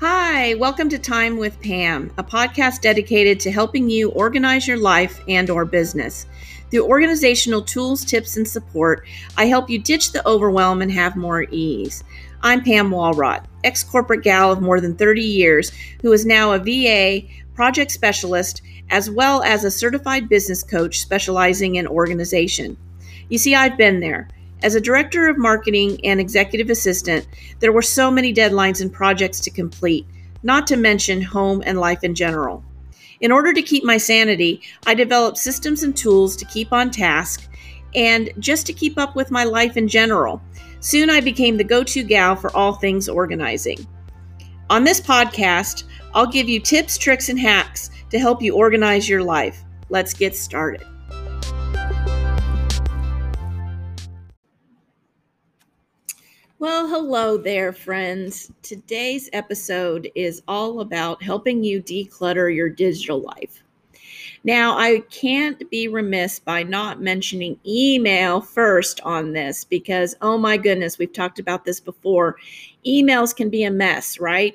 Hi, welcome to Time with Pam, a podcast dedicated to helping you organize your life and or business. Through organizational tools, tips, and support, I help you ditch the overwhelm and have more ease. I'm Pam Walrot, ex-corporate gal of more than 30 years, who is now a VA project specialist, as well as a certified business coach specializing in organization. You see, I've been there. As a director of marketing and executive assistant, there were so many deadlines and projects to complete, not to mention home and life in general. In order to keep my sanity, I developed systems and tools to keep on task and just to keep up with my life in general. Soon I became the go-to gal for all things organizing. On this podcast, I'll give you tips, tricks, and hacks to help you organize your life. Let's get started. Well, hello there, friends. Today's episode is all about helping you declutter your digital life. Now, I can't be remiss by not mentioning email first on this because, oh my goodness, we've talked about this before. Emails can be a mess, right?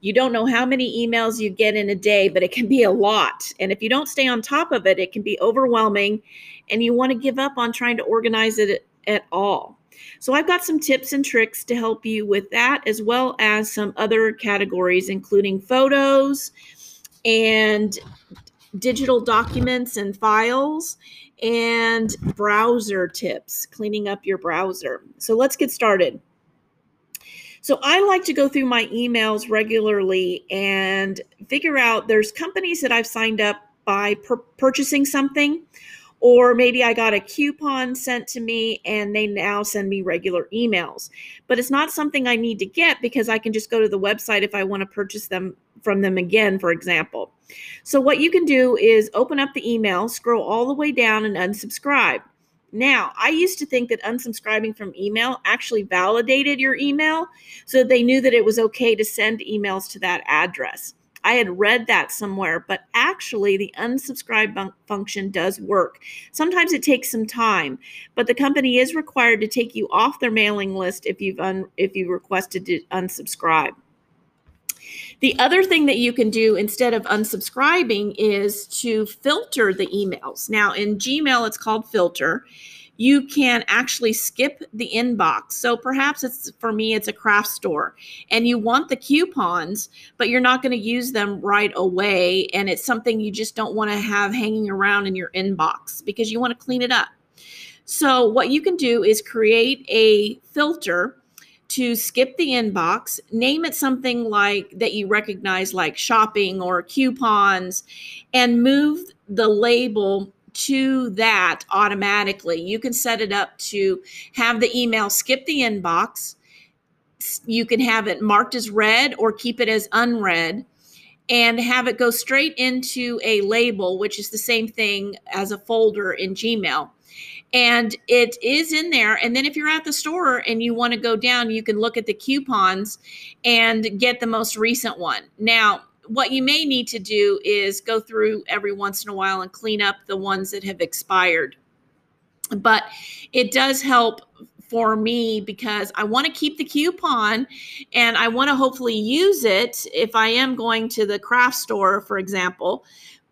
You don't know how many emails you get in a day, but it can be a lot. And if you don't stay on top of it, it can be overwhelming and you want to give up on trying to organize it at all. So I've got some tips and tricks to help you with that, as well as some other categories, including photos and digital documents and files and browser tips, cleaning up your browser. So let's get started. So I like to go through my emails regularly and figure out there's companies that I've signed up by purchasing something. Or maybe I got a coupon sent to me and they now send me regular emails. But it's not something I need to get because I can just go to the website if I want to purchase them from them again, for example. So what you can do is open up the email, scroll all the way down and unsubscribe. Now, I used to think that unsubscribing from email actually validated your email so that they knew that it was okay to send emails to that address. I had read that somewhere, but actually the unsubscribe function does work. Sometimes it takes some time, but the company is required to take you off their mailing list if you requested to unsubscribe. The other thing that you can do instead of unsubscribing is to filter the emails. Now in Gmail, it's called filter. You can actually skip the inbox. So perhaps it's a craft store and you want the coupons, but you're not going to use them right away. And it's something you just don't want to have hanging around in your inbox because you want to clean it up. So what you can do is create a filter to skip the inbox, name it something like that you recognize like shopping or coupons, and move the label to that automatically. You can set it up to have the email skip the inbox. You can have it marked as read or keep it as unread and have it go straight into a label, which is the same thing as a folder in Gmail. And it is in there. And then if you're at the store and you want to go down, you can look at the coupons and get the most recent one. Now, what you may need to do is go through every once in a while and clean up the ones that have expired. But it does help for me because I want to keep the coupon and I want to hopefully use it if I am going to the craft store, for example,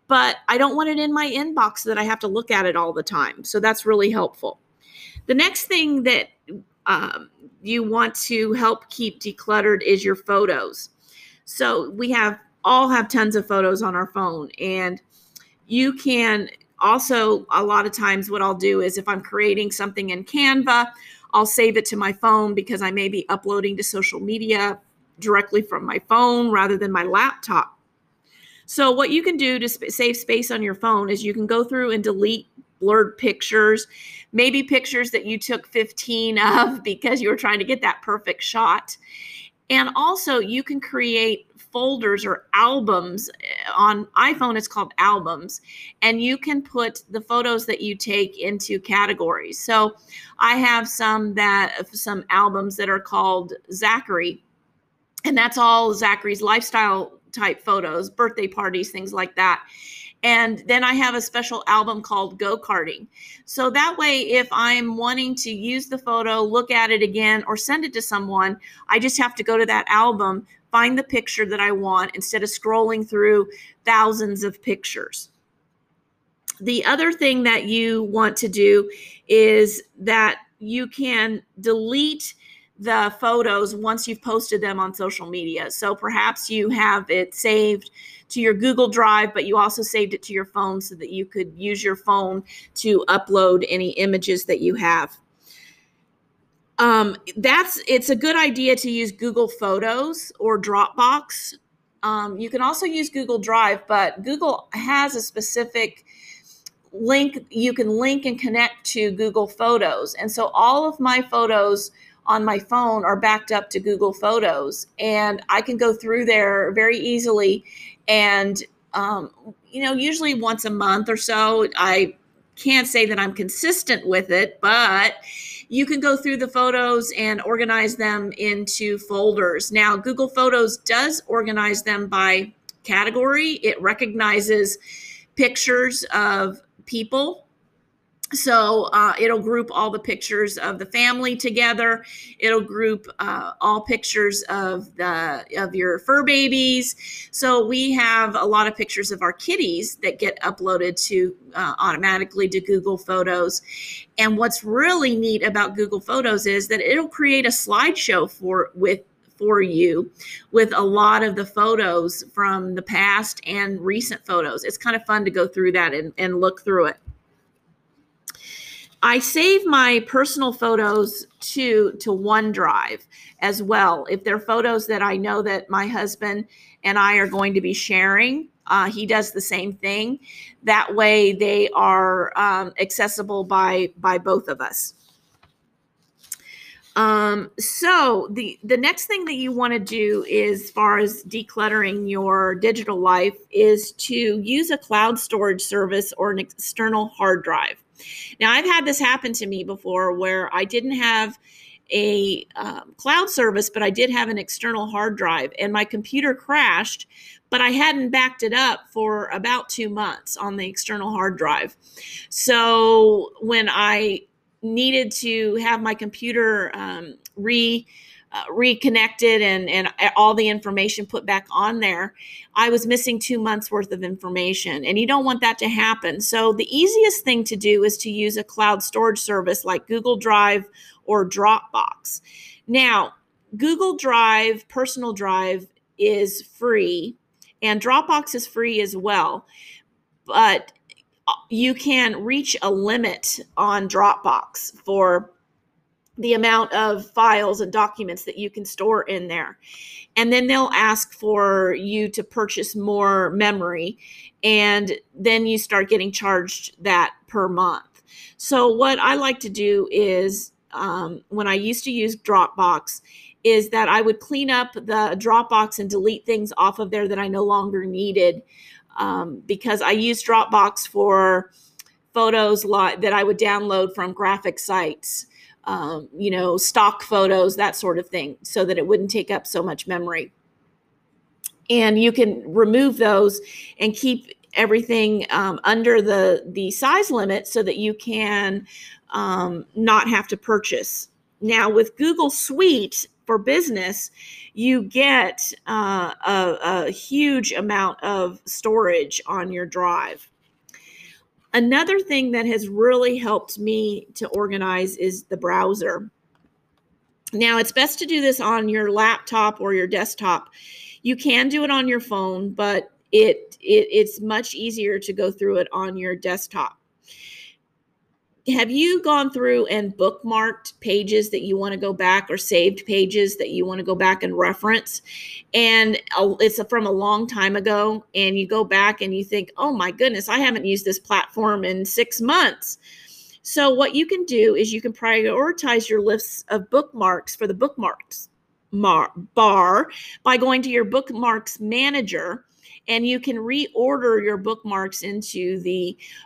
but I don't want it in my inbox so that I have to look at it all the time. So that's really helpful. The next thing that you want to help keep decluttered is your photos. So we all have tons of photos on our phone, and you can also, a lot of times what I'll do is if I'm creating something in Canva, I'll save it to my phone because I may be uploading to social media directly from my phone rather than my laptop. So what you can do to save space on your phone is you can go through and delete blurred pictures, maybe pictures that you took 15 of because you were trying to get that perfect shot. And also you can create folders or albums. On iPhone, it's called albums. And you can put the photos that you take into categories. So I have some albums that are called Zachary. And that's all Zachary's lifestyle type photos, birthday parties, things like that. And then I have a special album called Go-Karting. So that way, if I'm wanting to use the photo, look at it again, or send it to someone, I just have to go to that album, find the picture that I want instead of scrolling through thousands of pictures. The other thing that you want to do is that you can delete the photos once you've posted them on social media. So perhaps you have it saved to your Google Drive, but you also saved it to your phone so that you could use your phone to upload any images that you have. It's a good idea to use Google Photos or Dropbox. You can also use Google Drive, but Google has a specific link. You can link and connect to Google Photos. And so all of my photos on my phone are backed up to Google Photos, and I can go through there very easily. And, usually once a month or so, I can't say that I'm consistent with it, but you can go through the photos and organize them into folders. Now, Google Photos does organize them by category. It recognizes pictures of people. So it'll group all the pictures of the family together. It'll group all pictures of your fur babies. So we have a lot of pictures of our kitties that get uploaded to automatically to Google Photos. And what's really neat about Google Photos is that it'll create a slideshow for you with a lot of the photos from the past and recent photos. It's kind of fun to go through that and look through it. I save my personal photos to OneDrive as well. If they're photos that I know that my husband and I are going to be sharing, he does the same thing. That way they are accessible by both of us. So the next thing that you want to do as far as decluttering your digital life is to use a cloud storage service or an external hard drive. Now, I've had this happen to me before where I didn't have a cloud service, but I did have an external hard drive, and my computer crashed, but I hadn't backed it up for about 2 months on the external hard drive. So when I needed to have my computer reconnected and all the information put back on there, I was missing 2 months worth of information, and you don't want that to happen. So the easiest thing to do is to use a cloud storage service like Google Drive or Dropbox. Now, Google Drive, Personal Drive is free, and Dropbox is free as well, but you can reach a limit on Dropbox for the amount of files and documents that you can store in there. And then they'll ask for you to purchase more memory, and then you start getting charged that per month. So what I like to do is when I used to use Dropbox is that I would clean up the Dropbox and delete things off of there that I no longer needed because I use Dropbox for photos that I would download from graphic sites. Stock photos, that sort of thing, so that it wouldn't take up so much memory. And you can remove those and keep everything under the size limit so that you can not have to purchase. Now, with Google Suite for Business, you get a huge amount of storage on your drive. Another thing that has really helped me to organize is the browser. Now, it's best to do this on your laptop or your desktop. You can do it on your phone, but it's much easier to go through it on your desktop. Have you gone through and bookmarked pages that you want to go back, or saved pages that you want to go back and reference? And it's from a long time ago, and you go back and you think, oh my goodness, I haven't used this platform in 6 months. So what you can do is you can prioritize your lists of bookmarks for the bookmarks bar by going to your bookmarks manager, and you can reorder your bookmarks into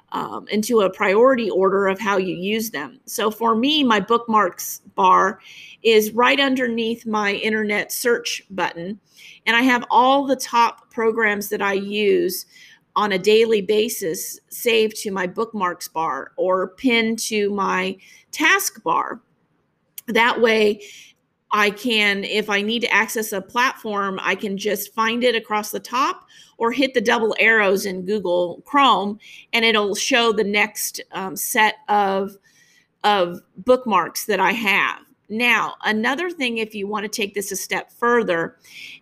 a priority order of how you use them. So for me, my bookmarks bar is right underneath my internet search button, and I have all the top programs that I use on a daily basis saved to my bookmarks bar or pinned to my task bar. That way, I can, if I need to access a platform, I can just find it across the top or hit the double arrows in Google Chrome, and it'll show the next set of bookmarks that I have. Now, another thing, if you want to take this a step further,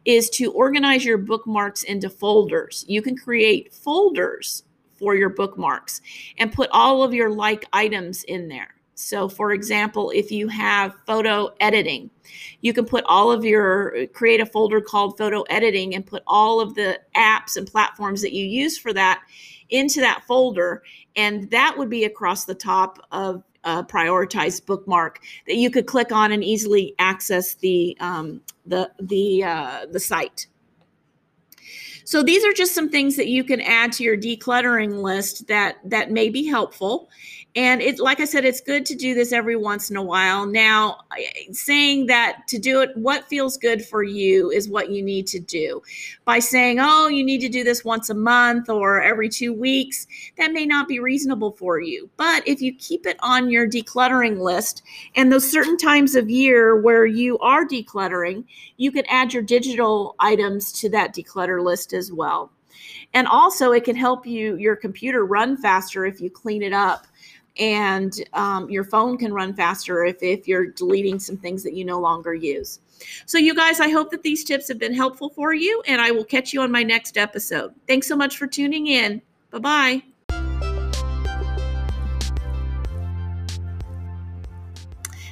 is to organize your bookmarks into folders. You can create folders for your bookmarks and put all of your like items in there. So for example, if you have photo editing, you can put all of your, create a folder called photo editing and put all of the apps and platforms that you use for that into that folder. And that would be across the top of a prioritized bookmark that you could click on and easily access the site. So these are just some things that you can add to your decluttering list that may be helpful. And it, like I said, it's good to do this every once in a while. Now, saying that to do it, what feels good for you is what you need to do. By saying, oh, you need to do this once a month or every 2 weeks, that may not be reasonable for you. But if you keep it on your decluttering list and those certain times of year where you are decluttering, you can add your digital items to that declutter list as well. And also it can help you, your computer run faster if you clean it up, and your phone can run faster if you're deleting some things that you no longer use. So you guys, I hope that these tips have been helpful for you, and I will catch you on my next episode. Thanks so much for tuning in. Bye-bye.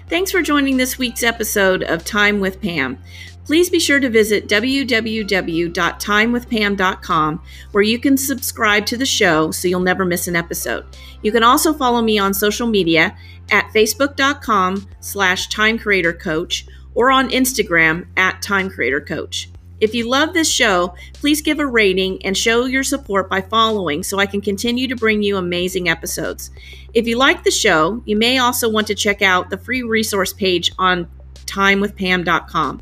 Thanks for joining this week's episode of Time with Pam. Please be sure to visit www.timewithpam.com where you can subscribe to the show so you'll never miss an episode. You can also follow me on social media at facebook.com/timecreatorcoach or on Instagram at timecreatorcoach. If you love this show, please give a rating and show your support by following so I can continue to bring you amazing episodes. If you like the show, you may also want to check out the free resource page on timewithpam.com.